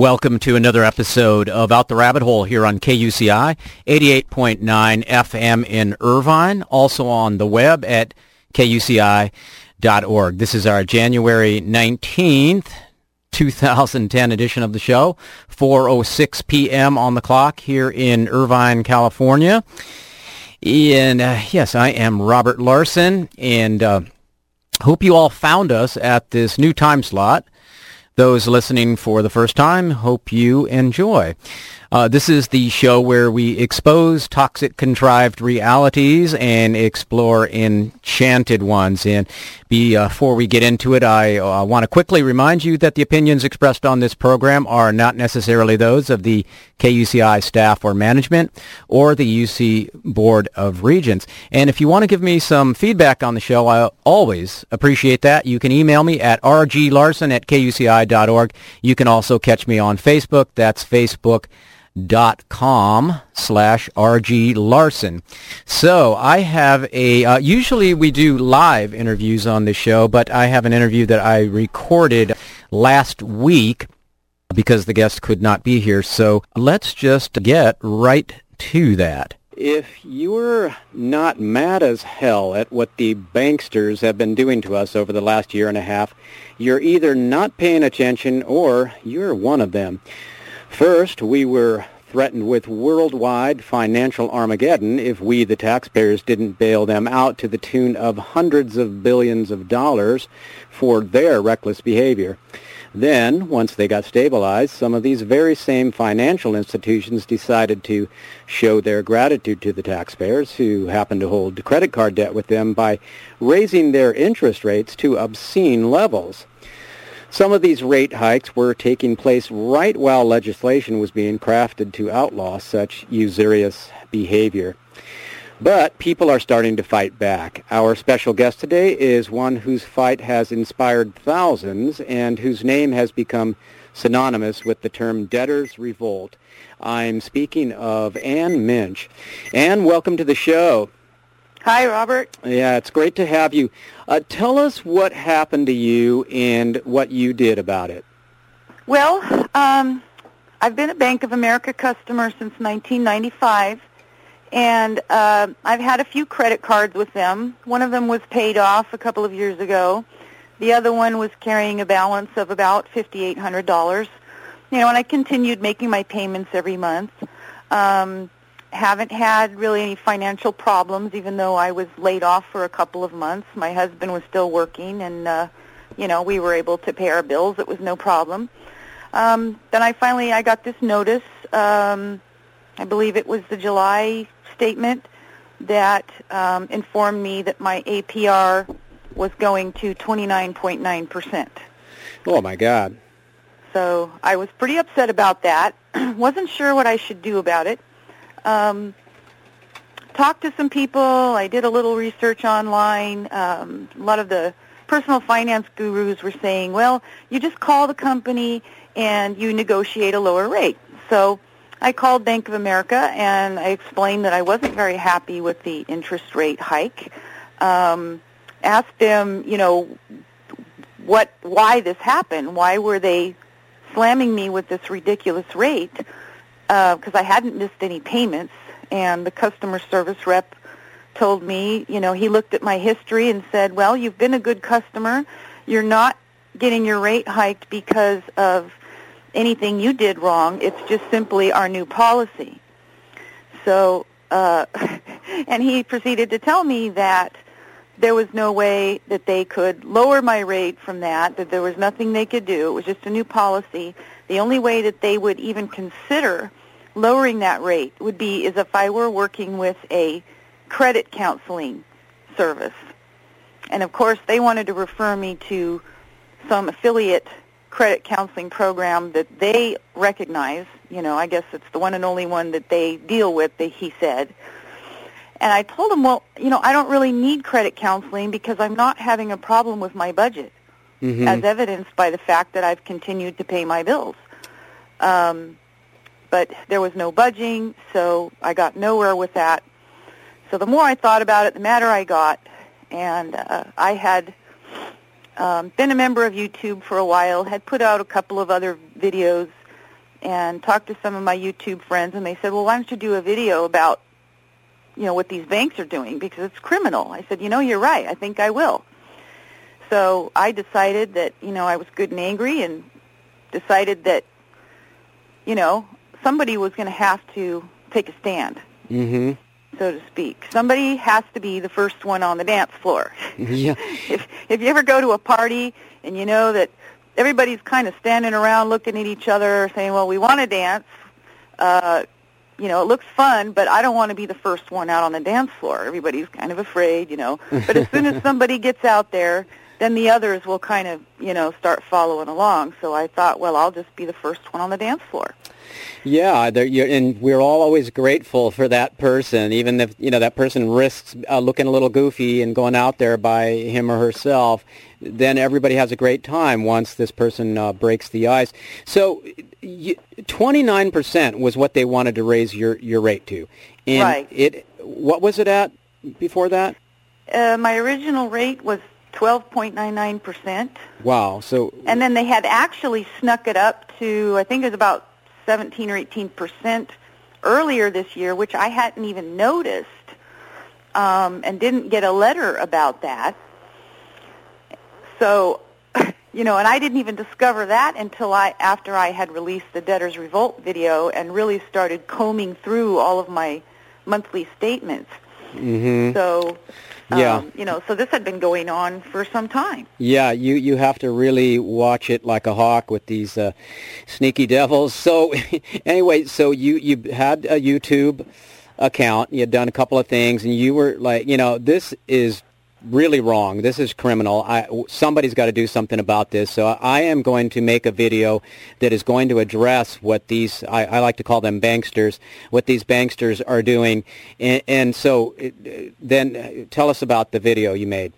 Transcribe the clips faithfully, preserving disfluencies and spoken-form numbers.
Welcome to another episode of Out the Rabbit Hole here on K U C I, eighty-eight point nine F M in Irvine, also on the web at K U C I dot org. This is our January nineteenth, twenty ten edition of the show, four oh six p.m. on the clock here in Irvine, California. And uh, yes, I am Robert Larson, and uh, hope you all found us at this new time slot. Those listening for the first time, hope you enjoy. Uh, this is the show where we expose toxic, contrived realities and explore enchanted ones. And before we get into it, I uh, want to quickly remind you that the opinions expressed on this program are not necessarily those of the K U C I staff or management or the U C Board of Regents. And if you want to give me some feedback on the show, I always appreciate that. You can email me at r g larson at k u c i dot org. You can also catch me on Facebook. That's Facebook. dot com slash RG Larson. So I have a, uh, usually we do live interviews on this show, but I have an interview that I recorded last week because the guest could not be here. So let's just get right to that. If you're not mad as hell at what the banksters have been doing to us over the last year and a half, you're either not paying attention or you're one of them. First, we were threatened with worldwide financial Armageddon if we, the taxpayers, didn't bail them out to the tune of hundreds of billions of dollars for their reckless behavior. Then, once they got stabilized, some of these very same financial institutions decided to show their gratitude to the taxpayers who happened to hold credit card debt with them by raising their interest rates to obscene levels. Some of these rate hikes were taking place right while legislation was being crafted to outlaw such usurious behavior. But people are starting to fight back. Our special guest today is one whose fight has inspired thousands and whose name has become synonymous with the term Debtor's Revolt. I'm speaking of Ann Minch. Ann, welcome to the show. Hi, Robert. Yeah, it's great to have you. Uh, tell us what happened to you and what you did about it. Well, um, I've been a Bank of America customer since nineteen ninety-five, and uh, I've had a few credit cards with them. One of them was paid off a couple of years ago. The other one was carrying a balance of about five thousand eight hundred dollars. You know, and I continued making my payments every month. Um Haven't had really any financial problems, even though I was laid off for a couple of months. My husband was still working, and, uh, you know, we were able to pay our bills. It was no problem. Um, then I finally, I got this notice, um, I believe it was the July statement, that um, informed me that my A P R was going to twenty-nine point nine percent. Oh, my God. So I was pretty upset about that. Wasn't sure what I should do about it. Um, talked to some people. I did a little research online. Um, a lot of the personal finance gurus were saying, well, you just call the company and you negotiate a lower rate. So I called Bank of America, and I explained that I wasn't very happy with the interest rate hike. Um, asked them, you know, what, why this happened. Why were they slamming me with this ridiculous rate? Because uh, I hadn't missed any payments, and the customer service rep told me, you know, he looked at my history and said, well, you've been a good customer. You're not getting your rate hiked because of anything you did wrong. It's just simply our new policy. So, uh, and he proceeded to tell me that there was no way that they could lower my rate from that, that there was nothing they could do. It was just a new policy. The only way that they would even consider lowering that rate would be is if I were working with a credit counseling service. And, of course, they wanted to refer me to some affiliate credit counseling program that they recognize. You know, I guess it's the one and only one that they deal with, that he said. And I told him, well, you know, I don't really need credit counseling because I'm not having a problem with my budget. Mm-hmm. As evidenced by the fact that I've continued to pay my bills. Um, but there was no budging, so I got nowhere with that. So the more I thought about it, the madder I got. And uh, I had um, been a member of YouTube for a while, had put out a couple of other videos and talked to some of my YouTube friends, and they said, well, why don't you do a video about, you know, what these banks are doing, because it's criminal. I said, you know, you're right. I think I will. So I decided that, you know, I was good and angry and decided that, you know, somebody was going to have to take a stand, mm-hmm. so to speak. Somebody has to be the first one on the dance floor. Yeah. if, if you ever go to a party and you know that everybody's kind of standing around looking at each other saying, well, we want to dance, uh, you know, it looks fun, but I don't want to be the first one out on the dance floor. Everybody's kind of afraid, you know. But as soon as somebody gets out there, then the others will kind of, you know, start following along. So I thought, well, I'll just be the first one on the dance floor. Yeah, there, you're, and we're all always grateful for that person, even if, you know, that person risks uh, looking a little goofy and going out there by him or herself. Then everybody has a great time once this person uh, breaks the ice. So you, twenty-nine percent was what they wanted to raise your, your rate to. And right. It, what was it at before that? Uh, my original rate was twelve point nine nine percent. Wow. So, and then they had actually snuck it up to, I think it was about seventeen or eighteen percent earlier this year, which I hadn't even noticed, um, and didn't get a letter about that. So, you know, and I didn't even discover that until I after I had released the Debtor's Revolt video and really started combing through all of my monthly statements. Mm-hmm. So, um, yeah. you know, so this had been going on for some time. Yeah, you, you have to really watch it like a hawk with these uh, sneaky devils. So anyway, so you, you had a YouTube account, you had done a couple of things, and you were like, you know, this is really wrong. This is criminal. I, somebody's got to do something about this. So I am going to make a video that is going to address what these, I, I like to call them banksters, what these banksters are doing. And, and so it, then tell us about the video you made.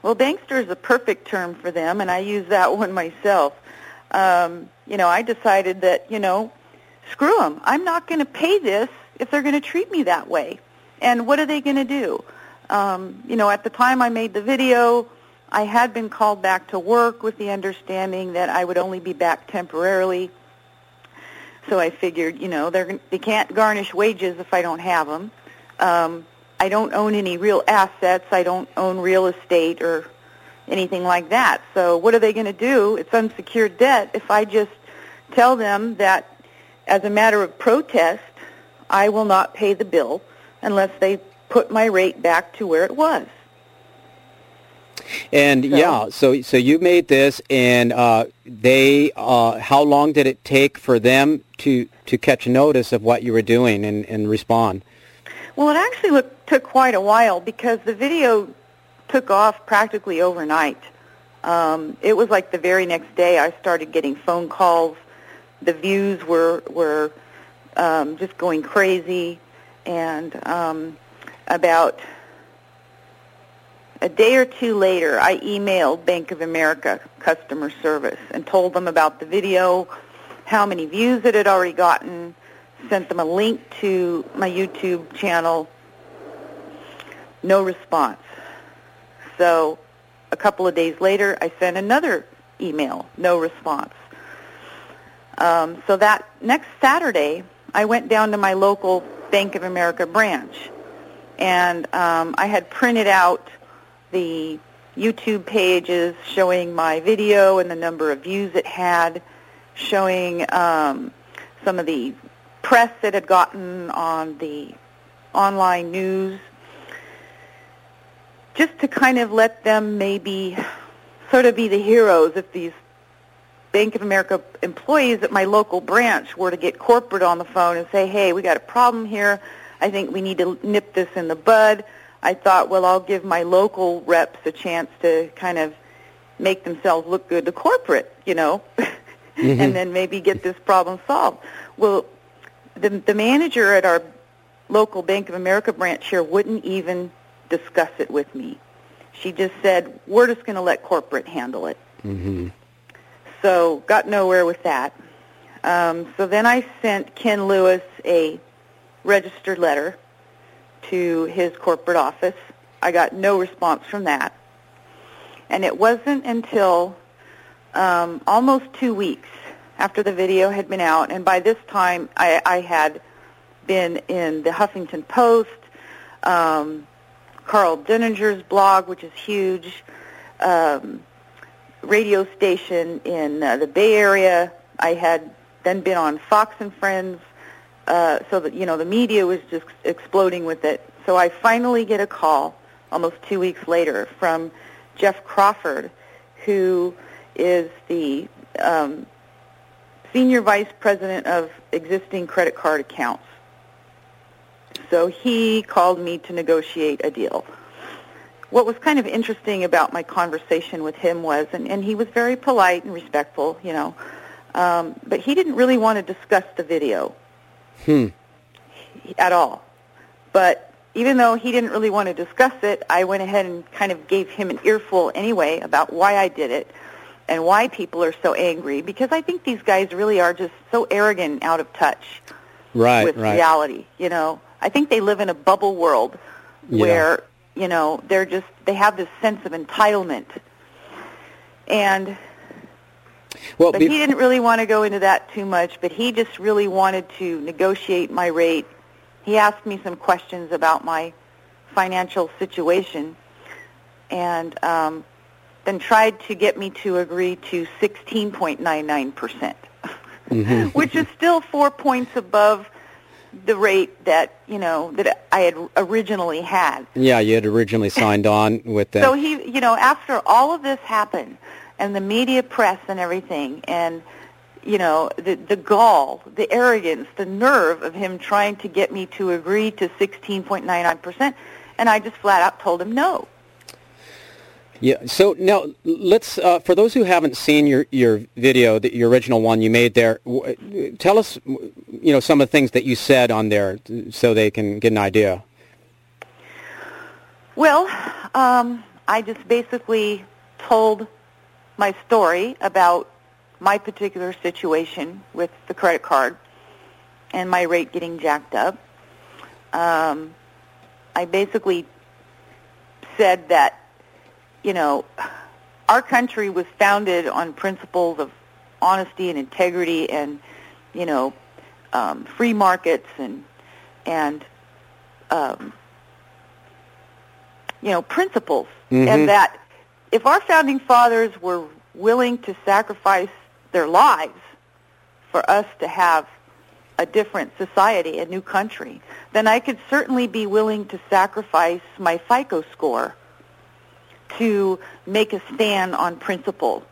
Well, bankster is a perfect term for them, and I use that one myself. Um, you know, I decided that, you know, screw them. I'm not going to pay this if they're going to treat me that way. And what are they going to do? Um, you know, at the time I made the video, I had been called back to work with the understanding that I would only be back temporarily. So I figured, you know, they're, they can't garnish wages if I don't have them. Um, I don't own any real assets. I don't own real estate or anything like that. So what are they going to do? It's unsecured debt. If I just tell them that as a matter of protest, I will not pay the bill unless they put my rate back to where it was. And so, yeah, so so you made this, and uh, they. Uh, how long did it take for them to, to catch notice of what you were doing and, and respond? Well, it actually look, took quite a while because the video took off practically overnight. Um, it was like the very next day I started getting phone calls. The views were were um, just going crazy, and Um, about a day or two later, I emailed Bank of America customer service and told them about the video, how many views it had already gotten, sent them a link to my YouTube channel. No response. So a couple of days later, I sent another email, no response. Um, so that next Saturday, I went down to my local Bank of America branch. And um, I had printed out the YouTube pages showing my video and the number of views it had, showing um, some of the press it had gotten on the online news, just to kind of let them maybe sort of be the heroes if these Bank of America employees at my local branch were to get corporate on the phone and say, hey, we got a problem here. I think we need to nip this in the bud. I thought, well, I'll give my local reps a chance to kind of make themselves look good to corporate, you know, mm-hmm. and then maybe get this problem solved. Well, the, the manager at our local Bank of America branch here wouldn't even discuss it with me. She just said, we're just going to let corporate handle it. Mm-hmm. So got nowhere with that. Um, so then I sent Ken Lewis a registered letter to his corporate office. I got no response from that. And it wasn't until um, almost two weeks after the video had been out, and by this time I, I had been in the Huffington Post, um, Carl Denninger's blog, which is huge, um, radio station in uh, the Bay Area. I had then been on Fox and Friends, uh, so that, you know, the media was just exploding with it. So I finally get a call almost two weeks later from Jeff Crawford, who is the um, senior vice president of existing credit card accounts. So he called me to negotiate a deal. What was kind of interesting about my conversation with him was, and, and he was very polite and respectful, you know, um, but he didn't really want to discuss the video hmm. at all. But even though he didn't really want to discuss it, I went ahead and kind of gave him an earful anyway about why I did it and why people are so angry, because I think these guys really are just so arrogant and out of touch right, with right. reality, you know. I think they live in a bubble world yeah. where... You know, they're just, they have this sense of entitlement. And, well, but be- he didn't really want to go into that too much, but he just really wanted to negotiate my rate. He asked me some questions about my financial situation and um, then tried to get me to agree to sixteen point nine nine percent, mm-hmm. which is still four points above the rate that, you know, that I had originally had. Yeah, you had originally signed on with that. So he, you know, after all of this happened, and the media press and everything, and, you know, the, the gall, the arrogance, the nerve of him trying to get me to agree to sixteen point nine nine percent, and I just flat out told him no. Yeah. So now let's, uh, for those who haven't seen your, your video, the, your original one you made there, w- tell us, you know, some of the things that you said on there so they can get an idea. Well, um, I just basically told my story about my particular situation with the credit card and my rate getting jacked up. Um, I basically said that, you know, our country was founded on principles of honesty and integrity and, you know, um, free markets and, and um, you know, principles. Mm-hmm. And that if our founding fathers were willing to sacrifice their lives for us to have a different society, a new country, then I could certainly be willing to sacrifice my FICO score to make a stand on principle.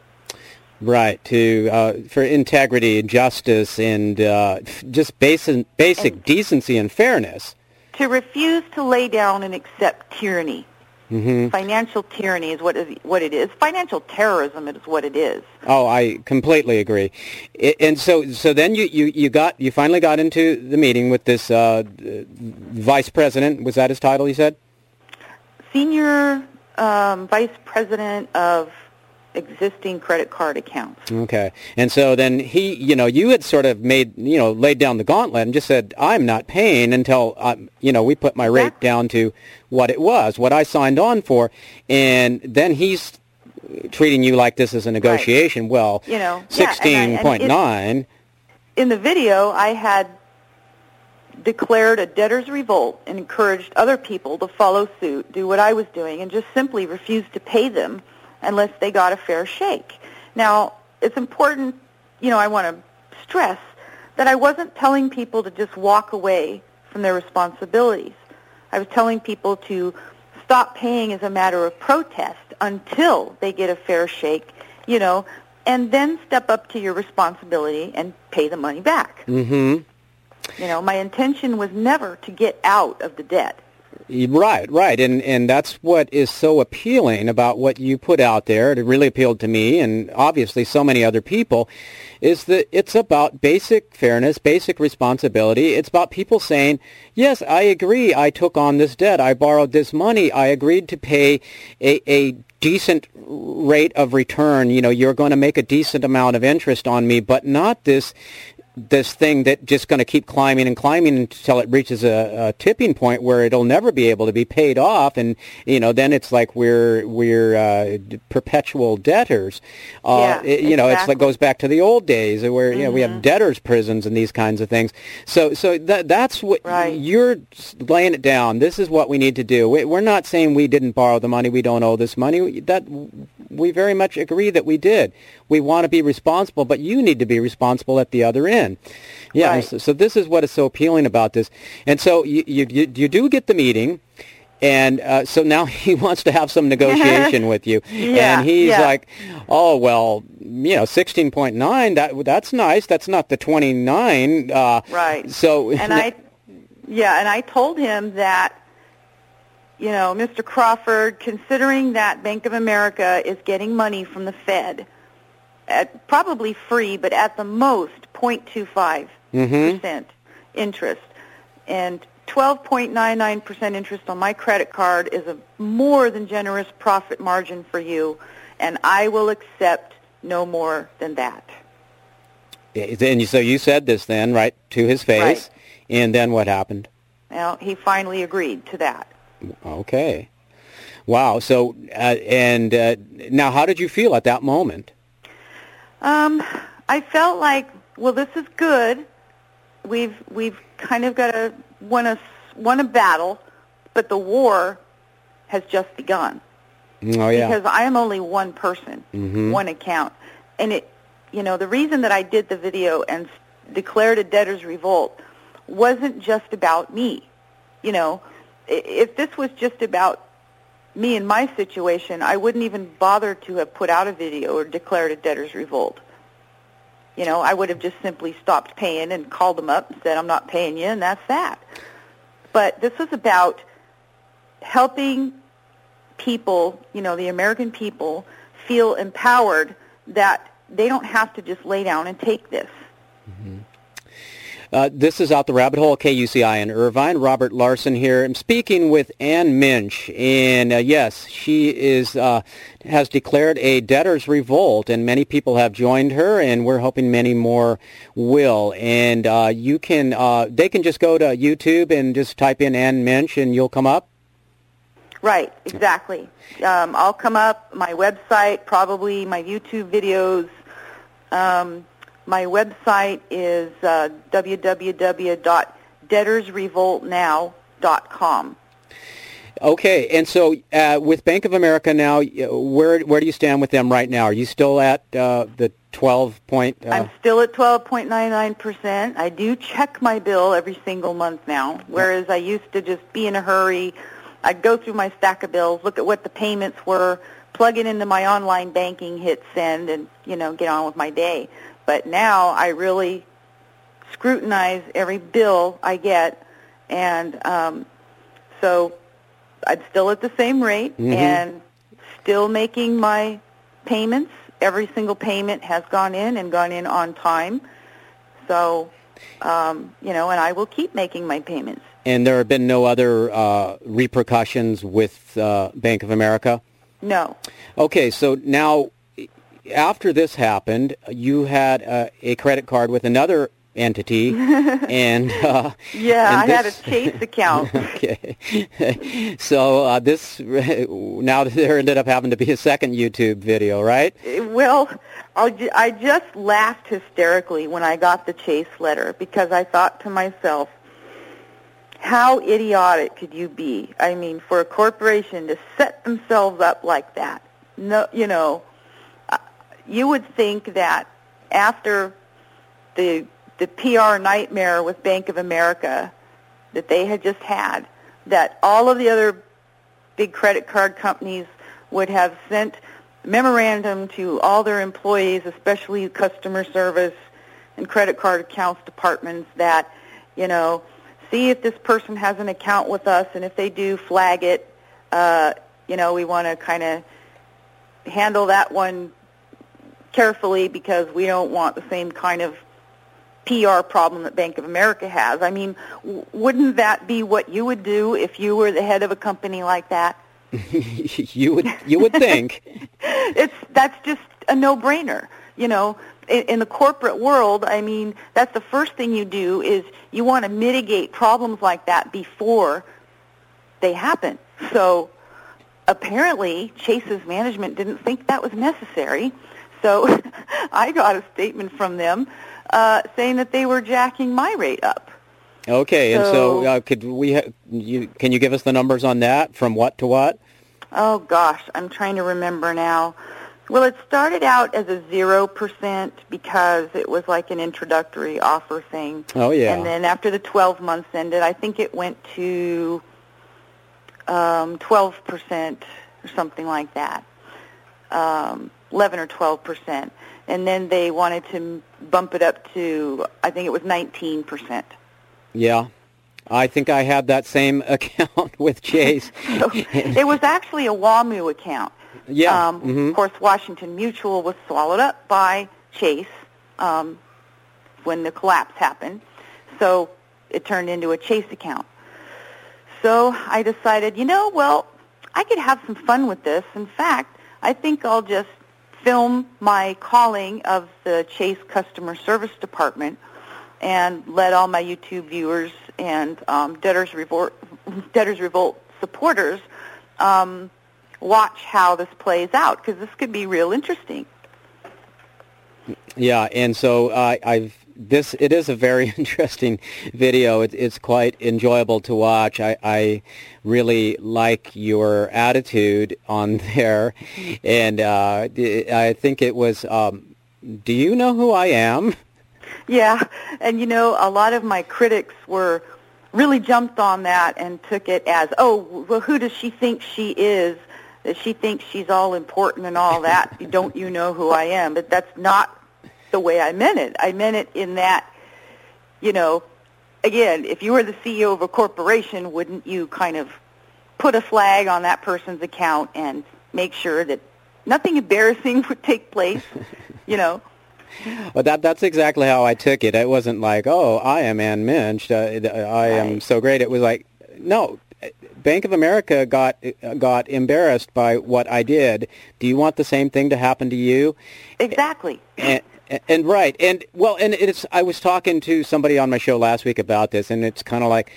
Right, to uh, for integrity, justice, and uh, just basic, basic and decency and fairness. To refuse to lay down and accept tyranny. Mm-hmm. Financial tyranny is what is what it is. Financial terrorism is what it is. Oh, I completely agree. And so, so then you, you, you got you finally got into the meeting with this uh, vice president. Was that his title? You said senior. Um, vice president of existing credit card accounts. Okay. And so then he, you know, you had sort of made, you know, laid down the gauntlet and just said, I'm not paying until, I'm, you know, we put my exactly. rate down to what it was, what I signed on for. And then he's treating you like this is a negotiation. Right. Well, you know, sixteen point nine. Yeah, in the video, I had declared a debtor's revolt and encouraged other people to follow suit, do what I was doing, and just simply refused to pay them unless they got a fair shake. Now, it's important, you know, I want to stress that I wasn't telling people to just walk away from their responsibilities. I was telling people to stop paying as a matter of protest until they get a fair shake, you know, and then step up to your responsibility and pay the money back. Mm-hmm. You know, my intention was never to get out of the debt. Right, right, and and that's what is so appealing about what you put out there. It really appealed to me, and obviously so many other people, is that it's about basic fairness, basic responsibility. It's about people saying, yes, I agree, I took on this debt, I borrowed this money, I agreed to pay a a decent rate of return. You know, you're going to make a decent amount of interest on me, but not this this thing that just going to keep climbing and climbing until it reaches a, a tipping point where it'll never be able to be paid off, and you know, then it's like we're we're uh, perpetual debtors. Uh, yeah, it, you exactly. know, it's like goes back to the old days where mm-hmm. you know we have debtors' prisons and these kinds of things. So, so th- that's what right. you're laying it down. This is what we need to do. We, we're not saying we didn't borrow the money, we don't owe this money. That we very much agree that we did. We want to be responsible, but you need to be responsible at the other end. Yeah, right. so, so this is what is so appealing about this. And so you you, you, you do get the meeting, and uh, so now he wants to have some negotiation with you. Yeah, and he's yeah. like, oh, well, you know, sixteen point nine, that that's nice. That's not the twenty-nine. Uh, right. So, and I, yeah, and I told him that, you know, Mister Crawford, considering that Bank of America is getting money from the Fed, at probably free, but at the most zero point two five percent mm-hmm. interest. And twelve point nine nine percent interest on my credit card is a more than generous profit margin for you, and I will accept no more than that. And so you said this then, right, to his face, right. and then what happened? Well, he finally agreed to that. Okay. Wow. So, uh, and uh, now how did you feel at that moment? Um, I felt like, well, this is good. We've we've kind of got to won a won a battle, but the war has just begun. Oh yeah. Because I am only one person, mm-hmm. one account, and it, you know, the reason that I did the video and declared a debtor's revolt wasn't just about me. You know, if this was just about me in my situation, I wouldn't even bother to have put out a video or declared a debtor's revolt. You know, I would have just simply stopped paying and called them up and said, I'm not paying you, and that's that. But this was about helping people, you know, the American people, feel empowered that they don't have to just lay down and take this. Mm-hmm. Uh, this is Out the Rabbit Hole, K U C I in Irvine. Robert Larson here. I'm speaking with Ann Minch, and uh, yes, she is uh, has declared a debtor's revolt, and many people have joined her, and we're hoping many more will. And uh, you can, uh, they can just go to YouTube and just type in Ann Minch, and you'll come up. Right, exactly. Um, I'll come up. My website, probably my YouTube videos. Um, My website is uh, w w w dot debtors revolt now dot com. Okay, and so uh, with Bank of America now, where where do you stand with them right now? Are you still at uh, the twelve point? Uh... I'm still at twelve point nine nine percent. I do check my bill every single month now, whereas I used to just be in a hurry. I'd go through my stack of bills, look at what the payments were, plug it into my online banking, hit send, and you know, get on with my day. But now I really scrutinize every bill I get, and um, so I'm still at the same rate mm-hmm. and still making my payments. Every single payment has gone in and gone in on time. So, um, you know, and I will keep making my payments. And there have been no other uh, repercussions with uh, Bank of America? No. Okay, so now... After this happened, you had uh, a credit card with another entity, and uh, yeah, and I this... had a Chase account. Okay, so uh, this now there ended up having to be a second YouTube video, right? Well, I'll, I just laughed hysterically when I got the Chase letter because I thought to myself, how idiotic could you be? I mean, for a corporation to set themselves up like that, no, you know. You would think that after the the P R nightmare with Bank of America that they had just had, that all of the other big credit card companies would have sent memorandum to all their employees, especially customer service and credit card accounts departments, that, you know, see if this person has an account with us, and if they do, flag it. Uh, you know, we want to kind of handle that one carefully because we don't want the same kind of P R problem that Bank of America has. I mean, w- wouldn't that be what you would do if you were the head of a company like that? you would you would think. It's that's just a no-brainer, you know, in the corporate world, I mean, that's the first thing you do is you want to mitigate problems like that before they happen. So apparently Chase's management didn't think that was necessary. So I got a statement from them uh, saying that they were jacking my rate up. Okay, so, and so uh, could we? Ha- you, can you give us the numbers on that from what to what? Oh, gosh, I'm trying to remember now. Well, it started out as a zero percent because it was like an introductory offer thing. Oh, yeah. And then after the twelve months ended, I think it went to um, twelve percent or something like that, um, eleven or twelve percent. And then they wanted to bump it up to, I think it was nineteen percent. Yeah. I think I had that same account with Chase. So it was actually a WAMU account. Yeah. Um, mm-hmm. Of course, Washington Mutual was swallowed up by Chase um, when the collapse happened. So it turned into a Chase account. So I decided, you know, well, I could have some fun with this. In fact, I think I'll just film my calling of the Chase customer service department and let all my YouTube viewers and um, Debtor's Revolt, Debtor's Revolt supporters um, watch how this plays out, because this could be real interesting. Yeah, and so uh, I've this it is a very interesting video. It, it's quite enjoyable to watch. I, I really like your attitude on there, and uh, I think it was. Um, do you know who I am? Yeah, and you know, a lot of my critics were really jumped on that and took it as, oh, well, who does she think she is? That she thinks she's all important and all that. Don't you know who I am? But that's not the way I meant it. I meant it in that, you know, again, if you were the C E O of a corporation, wouldn't you kind of put a flag on that person's account and make sure that nothing embarrassing would take place, you know? Well, that, that's exactly how I took it. It wasn't like, oh, I am Ann Minch. Uh, I am so great. It was like, no, Bank of America got got embarrassed by what I did. Do you want the same thing to happen to you? Exactly. And, and, and right. And, well, and it's. I was talking to somebody on my show last week about this, and it's kind of like,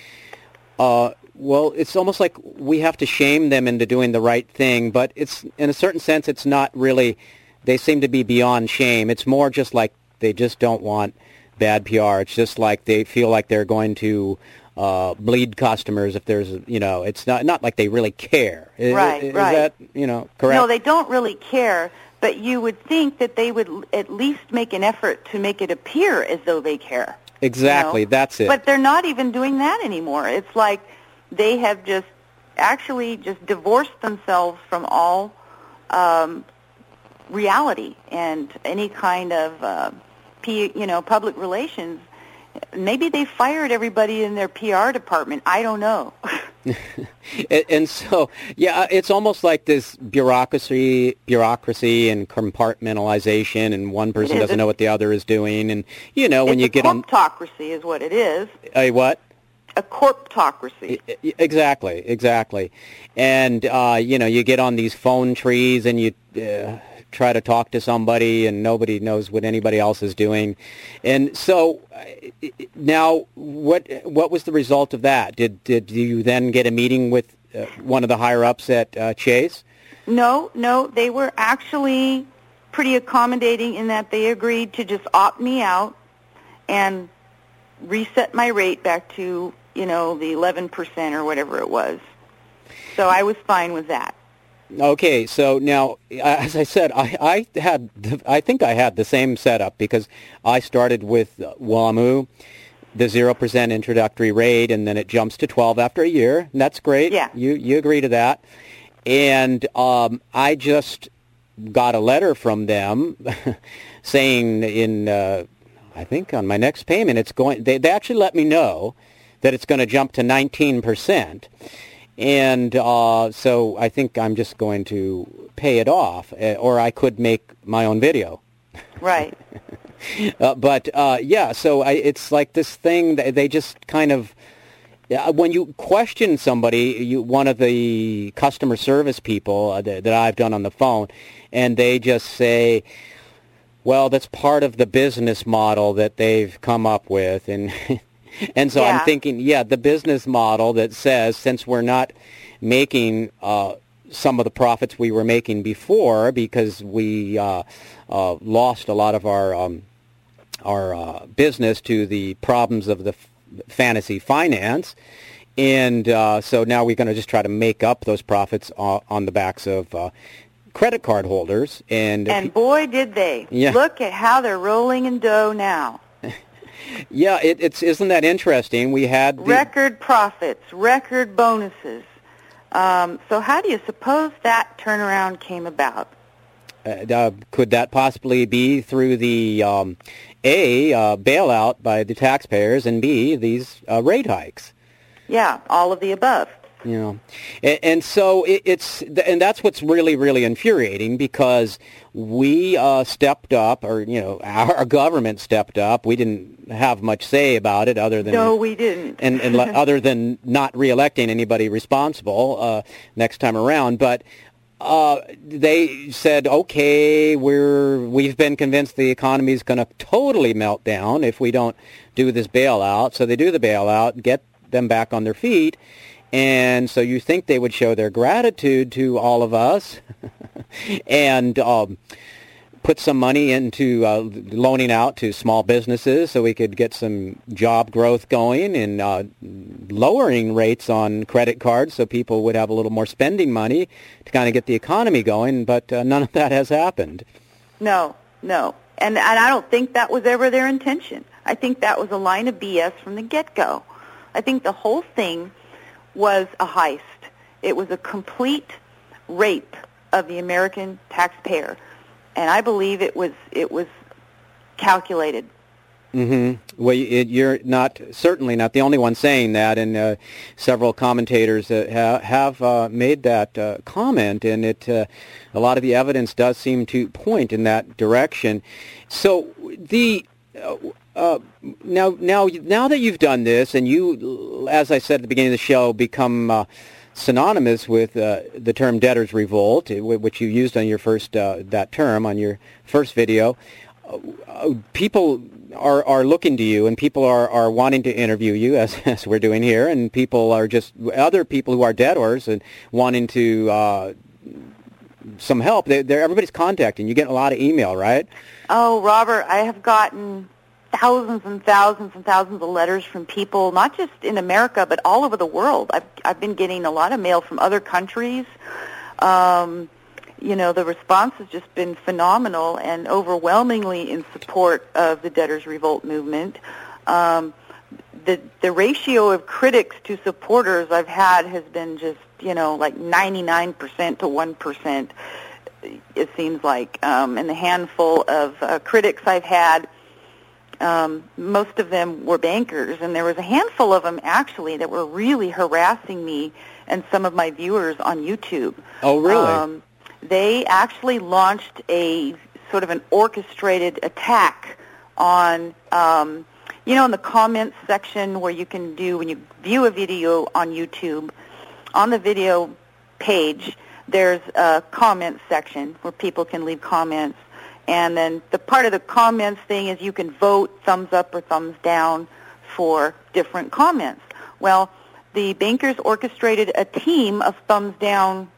uh, well, it's almost like we have to shame them into doing the right thing, but it's in a certain sense it's not really. They seem to be beyond shame. It's more just like they just don't want bad P R. It's just like they feel like they're going to uh, bleed customers if there's, you know, it's not not like they really care. Is, right, is right. That, you know, correct? No, they don't really care, but you would think that they would at least make an effort to make it appear as though they care. Exactly, you know? That's it. But they're not even doing that anymore. It's like they have just actually just divorced themselves from all um reality and any kind of, uh, P, you know, public relations. Maybe they fired everybody in their P R department. I don't know. and, and so, yeah, it's almost like this bureaucracy, bureaucracy and compartmentalization, and one person doesn't know what the other is doing. And you know, when it's you get on, corptocracy is what it is. A what? A corptocracy. Exactly, exactly. And uh, you know, you get on these phone trees, and you. Uh, try to talk to somebody, and nobody knows what anybody else is doing. And so now what what was the result of that? Did did you then get a meeting with uh, one of the higher-ups at uh, Chase? No, no. They were actually pretty accommodating in that they agreed to just opt me out and reset my rate back to, you know, the eleven percent or whatever it was. So I was fine with that. Okay, so now, as I said, I, I had, I think I had the same setup, because I started with WAMU, the zero percent introductory rate, and then it jumps to twelve after a year, and that's great. Yeah. You you agree to that. And um, I just got a letter from them saying in, uh, I think on my next payment, it's going. They, they actually let me know that it's going to jump to nineteen percent. And uh, so I think I'm just going to pay it off, or I could make my own video. Right. uh, but, uh, yeah, so I, it's like this thing that they just kind of, when you question somebody, you, one of the customer service people that, that I've done on the phone, and they just say, Well, that's part of the business model that they've come up with. And and so yeah. I'm thinking, yeah, the business model that says since we're not making uh, some of the profits we were making before because we uh, uh, lost a lot of our um, our uh, business to the problems of the f- fantasy finance, and uh, so now we're going to just try to make up those profits uh, on the backs of uh, credit card holders. And and boy, did they. Yeah. Look at how they're rolling in dough now. yeah, it, it's isn't that interesting? We had the record profits, record bonuses. Um, so how do you suppose that turnaround came about? Uh, uh, could that possibly be through the, um, A, uh, bailout by the taxpayers, and B, these uh, rate hikes? Yeah, all of the above. You know, and, and so it, it's, and that's what's really, really infuriating, because we uh, stepped up, or, you know, our government stepped up. We didn't have much say about it other than... No, we didn't. and, and other than not reelecting anybody responsible uh, next time around, but... Uh, they said, okay, we're, we've been convinced the economy is going to totally melt down if we don't do this bailout. So they do the bailout, get them back on their feet. And so you think they would show their gratitude to all of us and um, put some money into uh, loaning out to small businesses so we could get some job growth going, and uh, lowering rates on credit cards so people would have a little more spending money to kind of get the economy going, but uh, none of that has happened. No, no. And, and I don't think that was ever their intention. I think that was a line of B S from the get-go. I think the whole thing was a heist. It was a complete rape of the American taxpayer. And I believe it was it was calculated. Mm-hmm. Well, it, you're not certainly not the only one saying that, and uh, several commentators uh, ha- have uh, made that uh, comment, and it uh, a lot of the evidence does seem to point in that direction. So the uh, uh, now now now that you've done this, and you, as I said at the beginning of the show, become uh, synonymous with uh, the term debtor's revolt, which you used on your first uh, that term on your first video. Uh, people are are looking to you, and people are, are wanting to interview you, as as we're doing here, and people are just other people who are debtors and wanting to uh, some help. They, they're everybody's contacting you. Getting a lot of email, right? Oh, Robert, I have gotten thousands and thousands and thousands of letters from people, not just in America, but all over the world. I've, I've been getting a lot of mail from other countries. Um, you know, the response has just been phenomenal and overwhelmingly in support of the Debtor's Revolt movement. Um, the the ratio of critics to supporters I've had has been just, you know, like ninety-nine percent to one percent, it seems like. Um, and the handful of uh, critics I've had, Um, most of them were bankers, and there was a handful of them, actually, that were really harassing me and some of my viewers on YouTube. Oh, really? Um, they actually launched a sort of an orchestrated attack on, um, you know, in the comments section where you can do, when you view a video on YouTube, on the video page, there's a comments section where people can leave comments. And then the part of the comments thing is you can vote thumbs up or thumbs down for different comments. Well, the bankers orchestrated a team of thumbs down,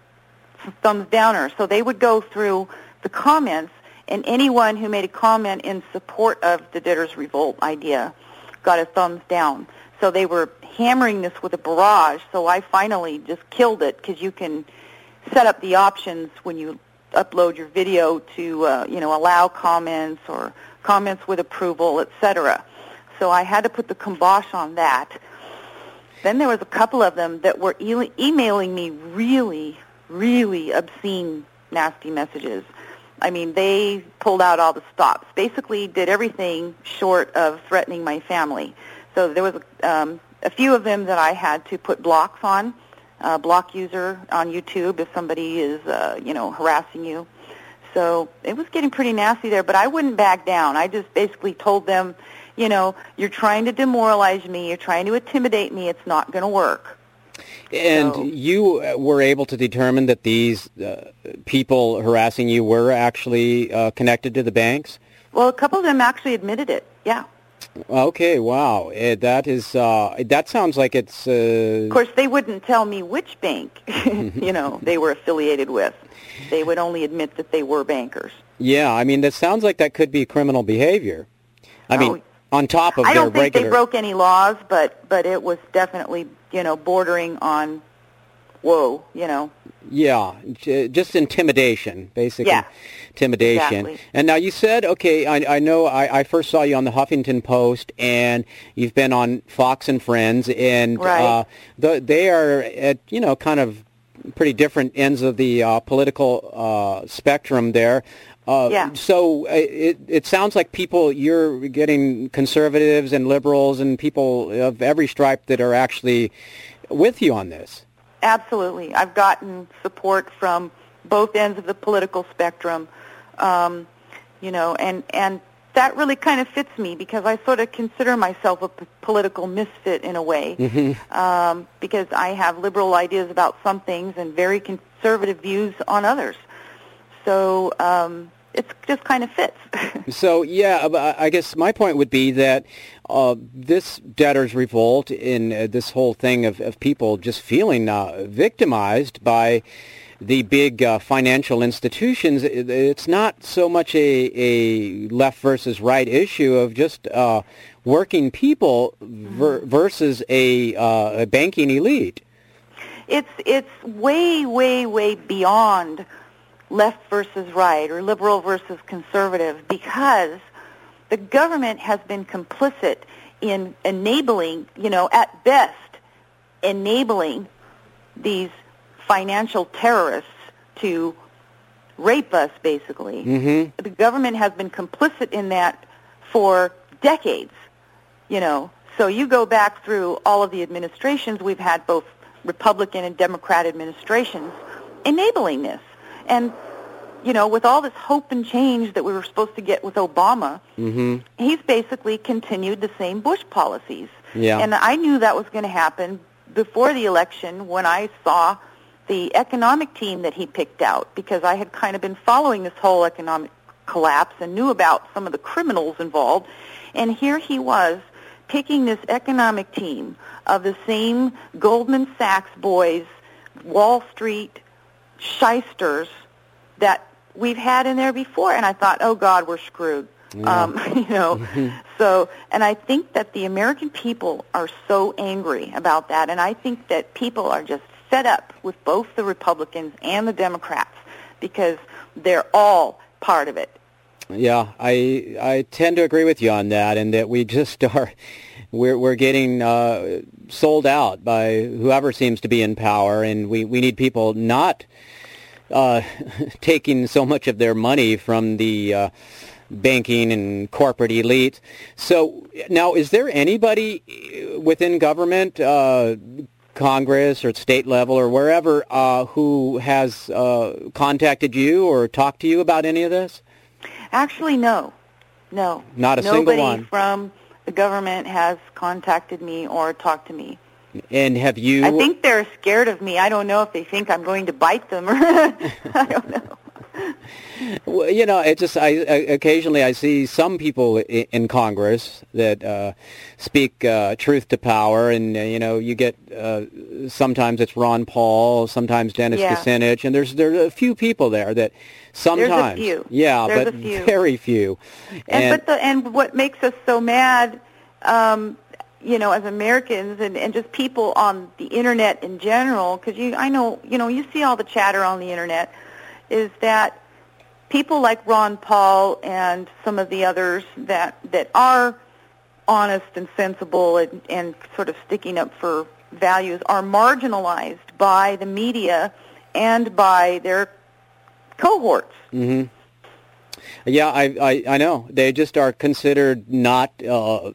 thumbs downers. So they would go through the comments, and anyone who made a comment in support of the debtor's revolt idea got a thumbs down. So they were hammering this with a barrage. So I finally just killed it, because you can set up the options when you upload your video to, uh, you know, allow comments or comments with approval, et cetera. So I had to put the kibosh on that. Then there was a couple of them that were e- emailing me really, really obscene, nasty messages. I mean, they pulled out all the stops, basically did everything short of threatening my family. So there was um, a few of them that I had to put blocks on. Uh, block user on YouTube if somebody is, uh, you know, harassing you. So it was getting pretty nasty there, but I wouldn't back down. I just basically told them, you know, you're trying to demoralize me, you're trying to intimidate me, it's not going to work. And so, you were able to determine that these uh, people harassing you were actually uh, connected to the banks? Well, a couple of them actually admitted it, yeah. Okay, wow. Uh, that is. Uh, that sounds like it's... Uh... Of course, they wouldn't tell me which bank, you know, they were affiliated with. They would only admit that they were bankers. Yeah, I mean, that sounds like that could be criminal behavior. I oh, mean, on top of their regular... I don't think regular... they broke any laws, but, but it was definitely, you know, bordering on... Whoa, you know. Yeah, just intimidation, basically. Yeah, intimidation. Exactly. And now you said, okay, I, I know I, I first saw you on the Huffington Post, and you've been on Fox and Friends, and right. uh, the, they are at, you know, kind of pretty different ends of the uh, political uh, spectrum there. Uh, yeah. So it, it sounds like people, you're getting conservatives and liberals and people of every stripe that are actually with you on this. Absolutely. I've gotten support from both ends of the political spectrum, um, you know, and, and that really kind of fits me because I sort of consider myself a p- political misfit in a way, mm-hmm. um, because I have liberal ideas about some things and very conservative views on others. So um, it just kind of fits. So, yeah, I guess my point would be that Uh, this debtor's revolt in uh, this whole thing of, of people just feeling uh, victimized by the big uh, financial institutions, it, it's not so much a, a left versus right issue of just uh, working people ver- versus a, uh, a banking elite. It's it's way, way, way beyond left versus right or liberal versus conservative because the government has been complicit in enabling, you know, at best, enabling these financial terrorists to rape us, basically. Mm-hmm. The government has been complicit in that for decades, you know. So you go back through all of the administrations we've had, both Republican and Democrat administrations, enabling this. And you know, with all this hope and change that we were supposed to get with Obama, mm-hmm. he's basically continued the same Bush policies. Yeah. And I knew that was going to happen before the election when I saw the economic team that he picked out, because I had kind of been following this whole economic collapse and knew about some of the criminals involved. And here he was picking this economic team of the same Goldman Sachs boys, Wall Street shysters that we've had in there before, and I thought, oh, God, we're screwed, yeah. um, you know. So, and I think that the American people are so angry about that, and I think that people are just fed up with both the Republicans and the Democrats because they're all part of it. Yeah, I I tend to agree with you on that, and that we just are we're we're getting uh, sold out by whoever seems to be in power, and we, we need people not Uh, taking so much of their money from the uh, banking and corporate elite. So now, is there anybody within government, uh, Congress or state level or wherever, uh, who has uh, contacted you or talked to you about any of this? Actually, no. No. Not a Nobody single one. Nobody from the government has contacted me or talked to me. And have you... I think they're scared of me. I don't know if they think I'm going to bite them. I don't know. Well, you know, it just I, I occasionally I see some people in, in Congress that uh, speak uh, truth to power, and uh, you know, you get uh, sometimes it's Ron Paul, sometimes Dennis yeah. Kucinich, and there's there's a few people there that sometimes, there's a few. yeah, there's but a few. very few. And and, but the, and what makes us so mad, Um, you know, as Americans and, and just people on the Internet in general, because you, I know, you know, you see all the chatter on the Internet, is that people like Ron Paul and some of the others that, that are honest and sensible and, and sort of sticking up for values are marginalized by the media and by their cohorts. Mm-hmm. Yeah, I, I, I know. They just are considered not... Uh,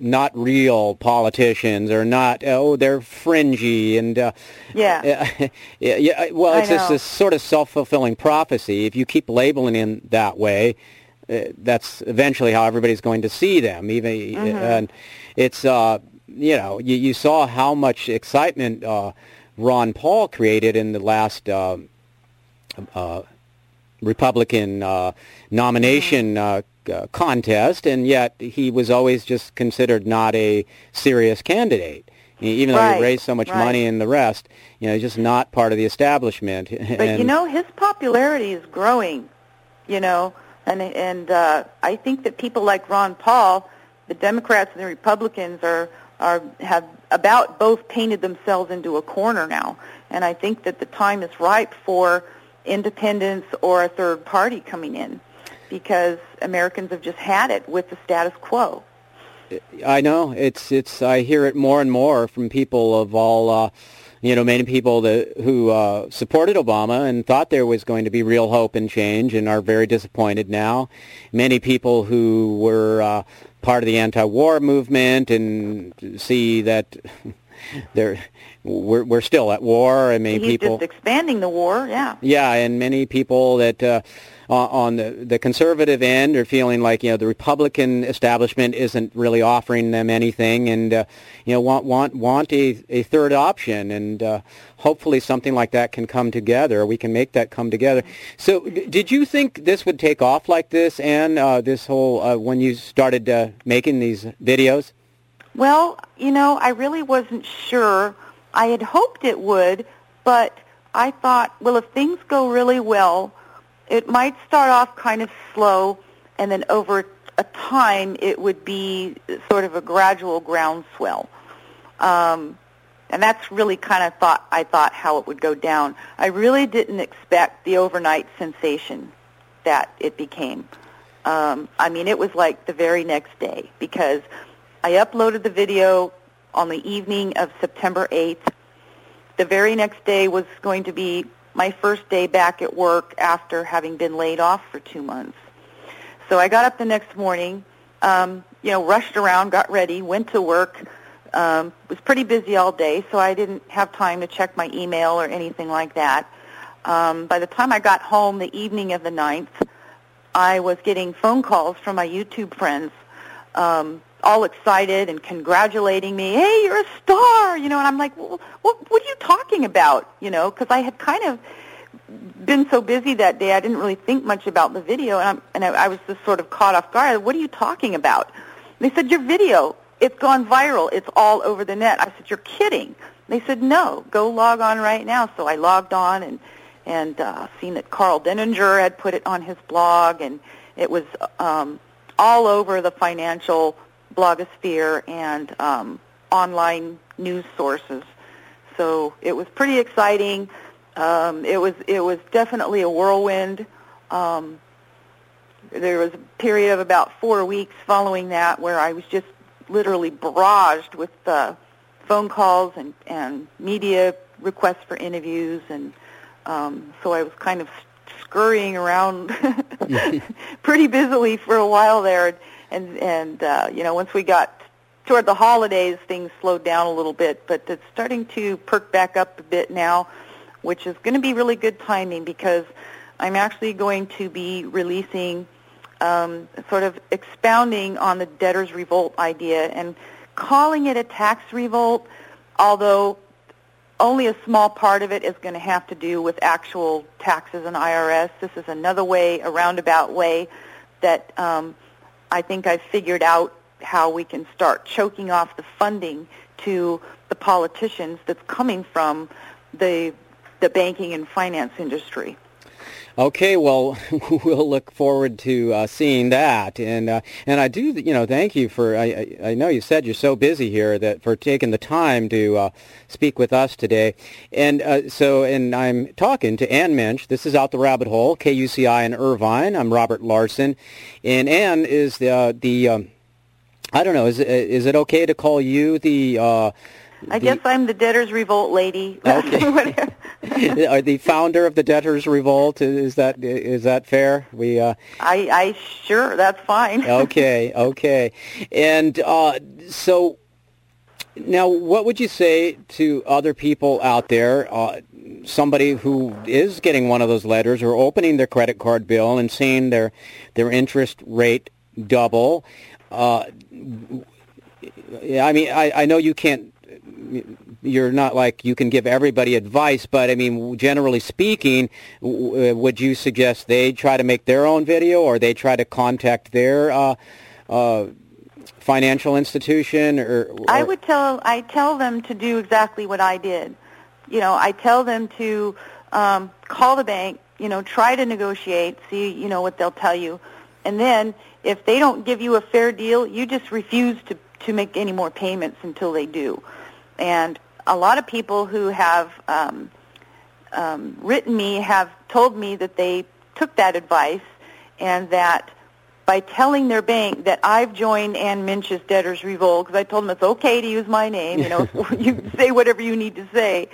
not real politicians, or not, oh, they're fringy, and uh, yeah. Uh, yeah, yeah. Well, it's just this sort of self-fulfilling prophecy. If you keep labeling them that way, uh, that's eventually how everybody's going to see them. Even mm-hmm. uh, and it's uh, you know, you, you saw how much excitement uh, Ron Paul created in the last uh, uh, Republican uh, nomination uh, uh, contest, and yet he was always just considered not a serious candidate, even though right, he raised so much right. money and the rest. You know, just not part of the establishment. But and, you know, his popularity is growing. You know, and and uh, I think that people like Ron Paul, the Democrats and the Republicans are are have about both painted themselves into a corner now, and I think that the time is ripe for independence or a third party coming in, because Americans have just had it with the status quo. I know it's it's. I hear it more and more from people of all, uh, you know, many people that who uh, supported Obama and thought there was going to be real hope and change, and are very disappointed now. Many people who were uh, part of the anti-war movement and see that there we're we're still at war. I mean, He's people just expanding the war. Yeah. Yeah, and many people that. Uh, on the, the conservative end are feeling like, you know, the Republican establishment isn't really offering them anything and, uh, you know, want want want a, a third option. And uh, hopefully something like that can come together. We can make that come together. So d- did you think this would take off like this, Ann, uh, this whole, uh, when you started uh, making these videos? Well, you know, I really wasn't sure. I had hoped it would, but I thought, well, if things go really well, it might start off kind of slow, and then over a time it would be sort of a gradual groundswell. Um, and that's really kind of thought I thought how it would go down. I really didn't expect the overnight sensation that it became. Um, I mean, it was like the very next day, because I uploaded the video on the evening of September eighth. The very next day was going to be my first day back at work after having been laid off for two months. So I got up the next morning, um, you know, rushed around, got ready, went to work, um, was pretty busy all day, so I didn't have time to check my email or anything like that. Um, by the time I got home the evening of the ninth, I was getting phone calls from my YouTube friends, um, all excited and congratulating me. Hey, you're a star, you know, and I'm like, well, what, what are you talking about, you know, because I had kind of been so busy that day, I didn't really think much about the video, and, I'm, and I, I was just sort of caught off guard. What are you talking about? And they said, your video, it's gone viral, it's all over the net. I said, you're kidding. And they said, no, go log on right now. So I logged on and, and uh, seen that Carl Denninger had put it on his blog, and it was um, all over the financial blogosphere and um, online news sources. So it was pretty exciting. Um, it was it was definitely a whirlwind. Um, there was a period of about four weeks following that where I was just literally barraged with uh, phone calls and, and media requests for interviews, and um, so I was kind of scurrying around pretty busily for a while there. And, and uh, you know, once we got toward the holidays, things slowed down a little bit, but it's starting to perk back up a bit now, which is going to be really good timing, because I'm actually going to be releasing, um, sort of expounding on the debtor's revolt idea and calling it a tax revolt, although only a small part of it is going to have to do with actual taxes and I R S. This is another way, a roundabout way that um, – I think I've figured out how we can start choking off the funding to the politicians that's coming from the the banking and finance industry. Okay, well, we'll look forward to uh, seeing that, and uh, and I do, you know, thank you for. I, I know you said you're so busy here that for taking the time to uh, speak with us today, and uh, so and I'm talking to Ann Minch. This is Out the Rabbit Hole, K U C I in Irvine. I'm Robert Larson, and Ann is the uh, the. Um, I don't know. Is is it okay to call you the? Uh, I the, guess I'm the Debtor's Revolt lady. Okay. Are the founder of the Debtor's Revolt? Is that is that fair? We uh, I I sure that's fine. okay, okay, and uh, so now, what would you say to other people out there? Uh, somebody who is getting one of those letters or opening their credit card bill and seeing their their interest rate double. Uh, I mean, I, I know you can't you're not like you can give everybody advice, but I mean, generally speaking, w- would you suggest they try to make their own video, or they try to contact their uh, uh, financial institution? Or, or I would tell I tell them to do exactly what I did. You know, I tell them to um, call the bank. You know, try to negotiate. See, you know what they'll tell you, and then if they don't give you a fair deal, you just refuse to to make any more payments until they do. And a lot of people who have um, um, written me have told me that they took that advice, and that by telling their bank that I've joined Ann Minch's Debtor's Revolt, because I told them it's okay to use my name, you know, you say whatever you need to say,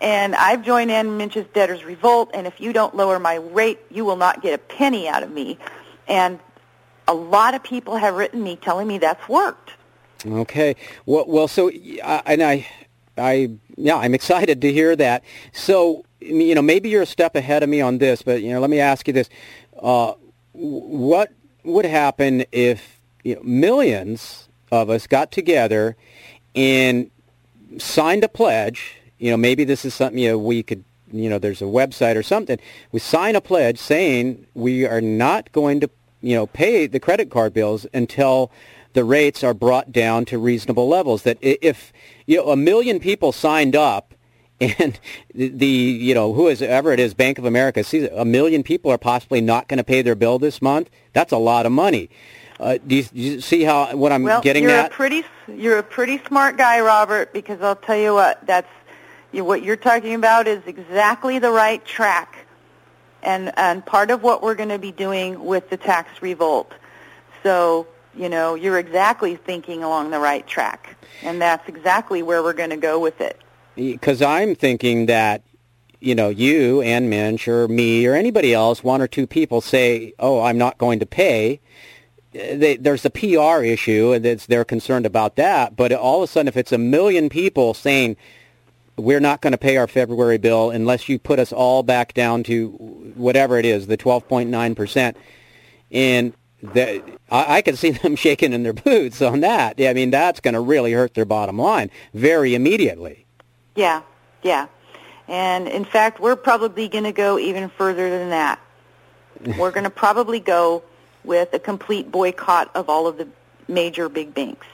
and I've joined Ann Minch's Debtor's Revolt, and if you don't lower my rate, you will not get a penny out of me. And a lot of people have written me telling me that's worked. Okay. Well, well. So, uh, and I, I, yeah, I'm excited to hear that. So, you know, maybe you're a step ahead of me on this, but you know, let me ask you this: uh, what would happen if you know, millions of us got together and signed a pledge? You know, maybe this is something you know, we could. You know, there's a website or something. We sign a pledge saying we are not going to, you know, pay the credit card bills until the rates are brought down to reasonable levels. That if, you know, a million people signed up and the, you know, who is ever it is, Bank of America, sees a million people are possibly not going to pay their bill this month, that's a lot of money. Uh, do, you, do you see how what I'm well, getting you're at? A pretty, you're a pretty smart guy, Robert, because I'll tell you what, that's you, what you're talking about is exactly the right track. And, and part of what we're going to be doing with the tax revolt. So, you know, you're exactly thinking along the right track, and that's exactly where we're going to go with it. Because I'm thinking that, you know, you, Ann Minch, or me, or anybody else, one or two people say, oh, I'm not going to pay. They, there's the P R issue, and it's, they're concerned about that, but all of a sudden, if it's a million people saying, we're not going to pay our February bill unless you put us all back down to whatever it is, the twelve point nine percent, and that I, I can see them shaking in their boots on that. I mean, that's going to really hurt their bottom line very immediately. Yeah, yeah. And, in fact, we're probably going to go even further than that. We're going to probably go with a complete boycott of all of the major big banks.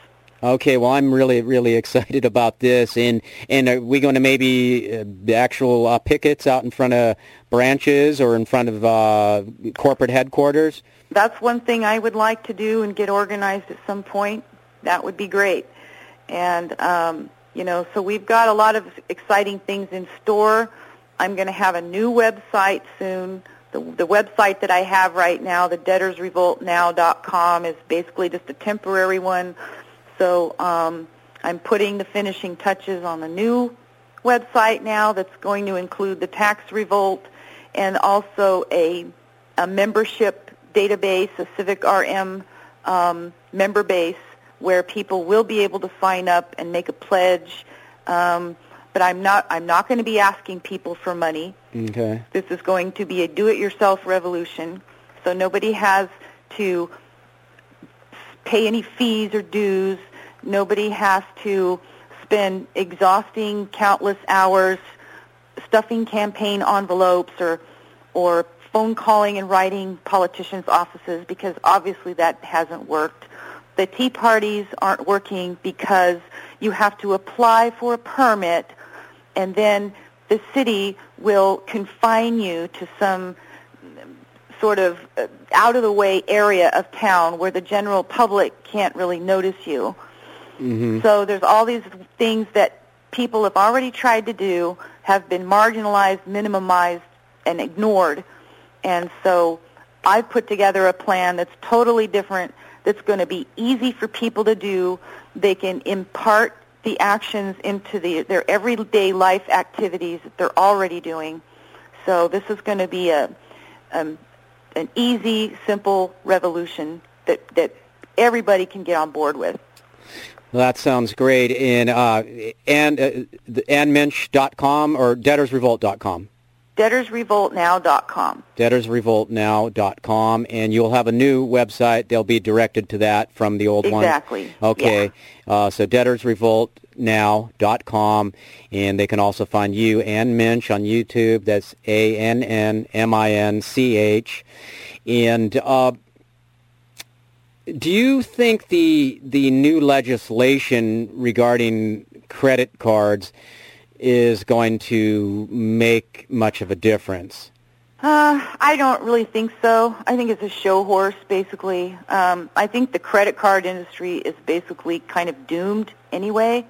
Okay, well, I'm really, really excited about this. And, and are we going to maybe uh, the actual uh, pickets out in front of branches or in front of uh, corporate headquarters? That's one thing I would like to do and get organized at some point. That would be great. And, um, you know, so we've got a lot of exciting things in store. I'm going to have a new website soon. The, the website that I have right now, the debtors revolt now dot com, is basically just a temporary one. So um, I'm putting the finishing touches on the new website now that's going to include the tax revolt and also a, a membership database, a Civic R M um, member base where people will be able to sign up and make a pledge. Um, but I'm not I'm not going to be asking people for money. Okay. This is going to be a do-it-yourself revolution. So nobody has to pay any fees or dues. Nobody has to spend exhausting countless hours stuffing campaign envelopes or or phone calling and writing politicians' offices, because obviously that hasn't worked. The tea parties aren't working because you have to apply for a permit and then the city will confine you to some sort of out-of-the-way area of town where the general public can't really notice you. Mm-hmm. So there's all these things that people have already tried to do, have been marginalized, minimized, and ignored. And so I've put together a plan that's totally different, that's going to be easy for people to do. They can impart the actions into the, their everyday life activities that they're already doing. So this is going to be a... Um, an easy, simple revolution that, that everybody can get on board with. Well, that sounds great. And uh, and uh, the Ann Minch dot com or debtors revolt dot com? debtors revolt now dot com. debtors revolt now dot com, and you'll have a new website. They'll be directed to that from the old one. Exactly. Okay. Yeah. Uh, so debtors revolt now dot com, and they can also find you, Ann Minch, on YouTube. That's A N N M I N C H. And uh, do you think the the new legislation regarding credit cards is going to make much of a difference? Uh, I don't really think so. I think it's a show horse, basically. Um, I think the credit card industry is basically kind of doomed anyway,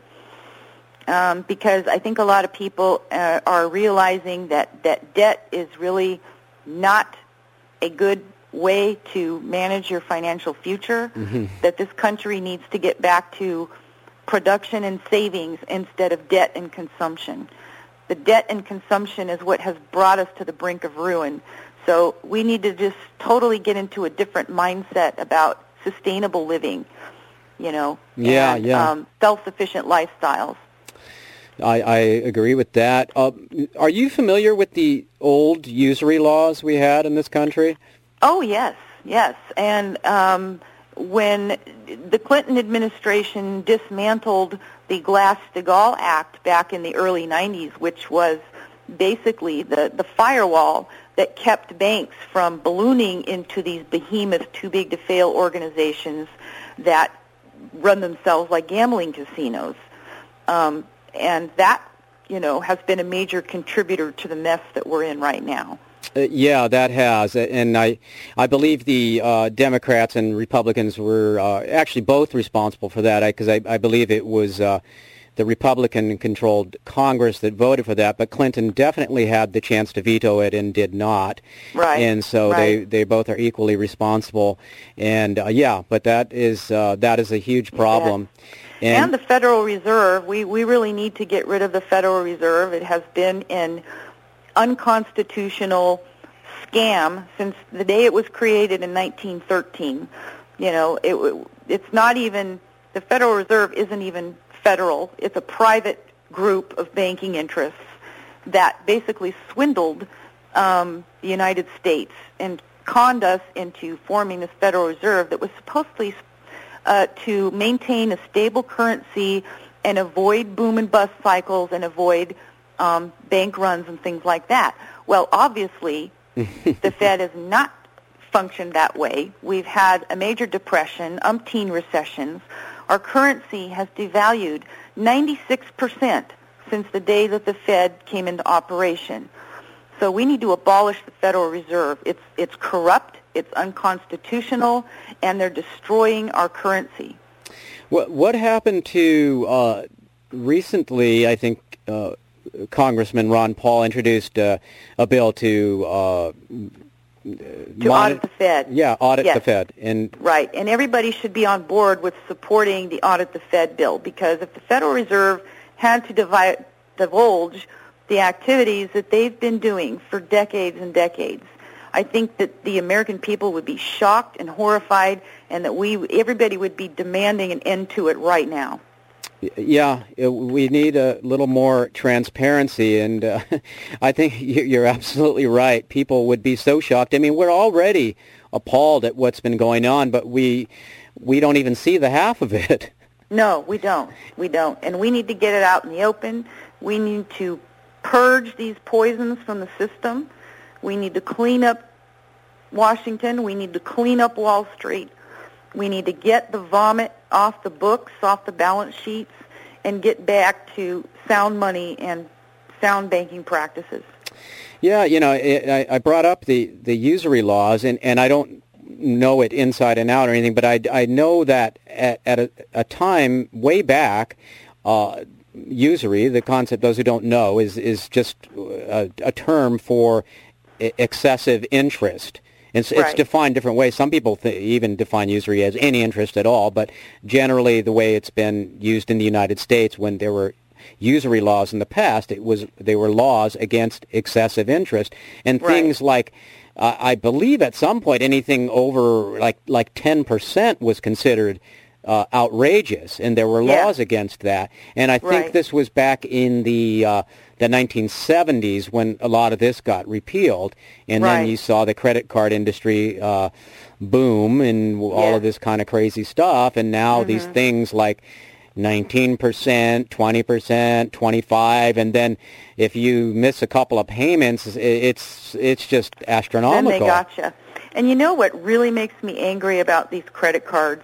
um, because I think a lot of people uh, are realizing that, that debt is really not a good way to manage your financial future, mm-hmm. that this country needs to get back to production and savings instead of debt and consumption. The debt and consumption is what has brought us to the brink of ruin. So we need to just totally get into a different mindset about sustainable living, you know, yeah, and yeah. Um, self-sufficient lifestyles. I, I agree with that. Uh, are you familiar with the old usury laws we had in this country? Oh, yes, yes. And um when the Clinton administration dismantled the Glass-Steagall Act back in the early nineties, which was basically the, the firewall that kept banks from ballooning into these behemoth, too-big-to-fail organizations that run themselves like gambling casinos. Um, and that, you know, has been a major contributor to the mess that we're in right now. Uh, yeah, that has, and I, I believe the uh, Democrats and Republicans were uh, actually both responsible for that, because I, I, I believe it was uh, the Republican-controlled Congress that voted for that, but Clinton definitely had the chance to veto it and did not. Right. And so right. they, they both are equally responsible, and uh, yeah, but that is uh, that is a huge problem. Yeah. And, and the Federal Reserve, we, we really need to get rid of the Federal Reserve. It has been in unconstitutional scam since the day it was created in nineteen thirteen. You know, it, it's not even, the Federal Reserve isn't even federal. It's a private group of banking interests that basically swindled um, the United States and conned us into forming this Federal Reserve that was supposedly uh, to maintain a stable currency and avoid boom and bust cycles and avoid Um, bank runs and things like that. Well, obviously, the Fed has not functioned that way. We've had a major depression, umpteen recessions. Our currency has devalued ninety-six percent since the day that the Fed came into operation. So we need to abolish the Federal Reserve. It's it's corrupt, it's unconstitutional, and they're destroying our currency. What, what happened to uh, recently, I think, uh Congressman Ron Paul introduced uh, a bill to uh, to mon- audit the Fed. Yeah, audit yes. the Fed, and right. And everybody should be on board with supporting the audit the Fed bill, because if the Federal Reserve had to divide, divulge the activities that they've been doing for decades and decades, I think that the American people would be shocked and horrified, and that we everybody would be demanding an end to it right now. Yeah, we need a little more transparency, and uh, I think you're absolutely right. People would be so shocked. I mean, we're already appalled at what's been going on, but we we don't even see the half of it. No, we don't. We don't. And we need to get it out in the open. We need to purge these poisons from the system. We need to clean up Washington. We need to clean up Wall Street. We need to get the vomit off the books, off the balance sheets, and get back to sound money and sound banking practices. Yeah, you know, I, I brought up the, the usury laws, and, and I don't know it inside and out or anything, but I, I know that at, at a, a time way back, uh, usury, the concept, those who don't know, is, is just a, a term for excessive interest. It's, right. it's defined different ways. Some people th- even define usury as any interest at all, but generally the way it's been used in the United States when there were usury laws in the past, it was they were laws against excessive interest. And right. things like, uh, I believe at some point anything over like like ten percent was considered uh, outrageous, and there were laws yeah. against that. And I think right. this was back in the uh, the nineteen seventies when a lot of this got repealed, and right. then you saw the credit card industry uh, boom and all yeah. of this kind of crazy stuff. And now mm-hmm. these things like nineteen percent, twenty percent, twenty-five, and then if you miss a couple of payments, it's it's just astronomical. Then they gotcha. And you know what really makes me angry about these credit cards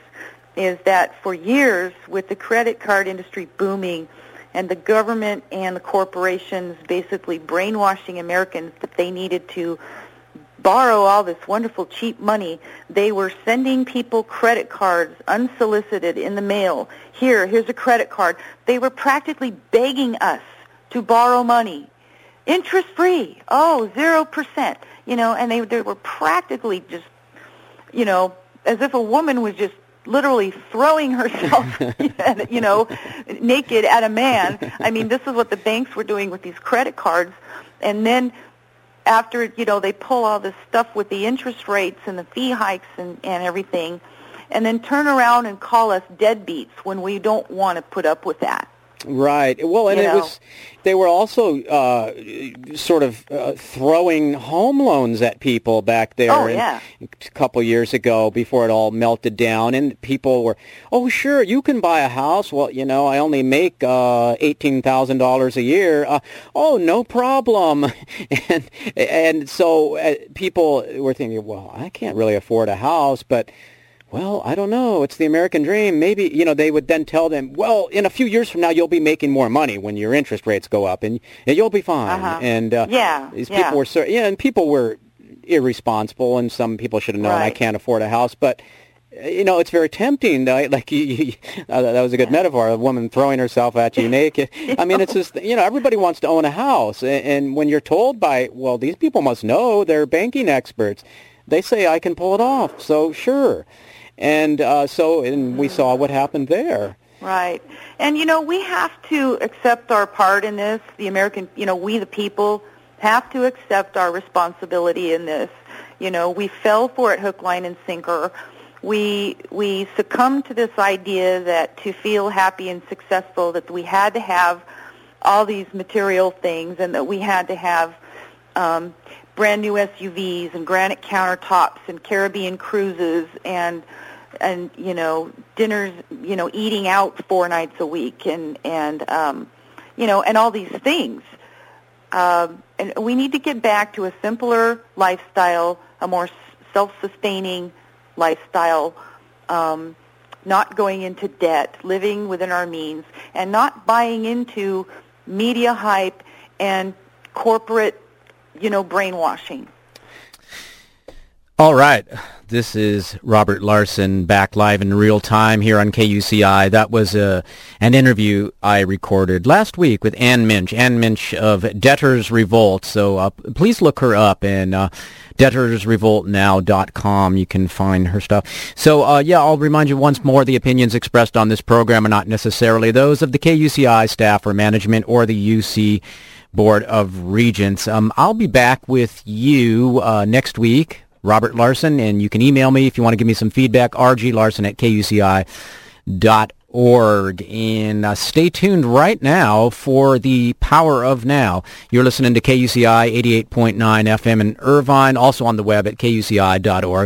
is that for years, with the credit card industry booming and the government and the corporations basically brainwashing Americans that they needed to borrow all this wonderful cheap money, they were sending people credit cards unsolicited in the mail. Here, here's a credit card. They were practically begging us to borrow money, interest-free, oh, zero percent, you know, and they, they were practically just, you know, as if a woman was just literally throwing herself, you know, naked at a man. I mean, this is what the banks were doing with these credit cards, and then after, you know, they pull all this stuff with the interest rates and the fee hikes and, and everything, and then turn around and call us deadbeats when we don't want to put up with that. Right. Well, and you it know. was, they were also uh, sort of uh, throwing home loans at people back there oh, yeah. in, a couple years ago before it all melted down. And people were, oh, sure, you can buy a house. Well, you know, I only make uh, eighteen thousand dollars a year. Uh, oh, no problem. and and so uh, people were thinking, well, I can't really afford a house, but well, I don't know. It's the American dream. Maybe, you know, they would then tell them, well, in a few years from now, you'll be making more money when your interest rates go up, and, and you'll be fine. Uh-huh. And uh, yeah, these yeah. people were, so, yeah, and people were irresponsible, and some people should have known right. I can't afford a house, but you know, it's very tempting. Though, like you, you, uh, that was a good yeah. metaphor. A woman throwing herself at you naked. I mean, it's just, you know, everybody wants to own a house, and, and when you're told by, well, these people must know, they're banking experts. They say I can pull it off, so sure. And uh, so and we saw what happened there. Right. And, you know, we have to accept our part in this. The American, you know, we the people have to accept our responsibility in this. You know, we fell for it hook, line, and sinker. We we succumbed to this idea that to feel happy and successful that we had to have all these material things and that we had to have um brand new S U Vs and granite countertops and Caribbean cruises and and you know dinners, you know eating out four nights a week and and um, you know and all these things. Um, and we need to get back to a simpler lifestyle, a more self-sustaining lifestyle, um, not going into debt, living within our means, and not buying into media hype and corporate, you know, brainwashing. All right. This is Robert Larson back live in real time here on K U C I. That was a, an interview I recorded last week with Ann Minch, Ann Minch of Debtor's Revolt. So uh, please look her up, and uh, debtors revolt now dot com. You can find her stuff. So, uh, yeah, I'll remind you once more, the opinions expressed on this program are not necessarily those of the K U C I staff or management or the U C Board of Regents. Um, I'll be back with you uh, next week, Robert Larson, and you can email me if you want to give me some feedback, r g larson at k u c i dot org. And uh, stay tuned right now for the Power of Now. You're listening to K U C I eighty-eight point nine F M in Irvine, also on the web at k u c i dot org.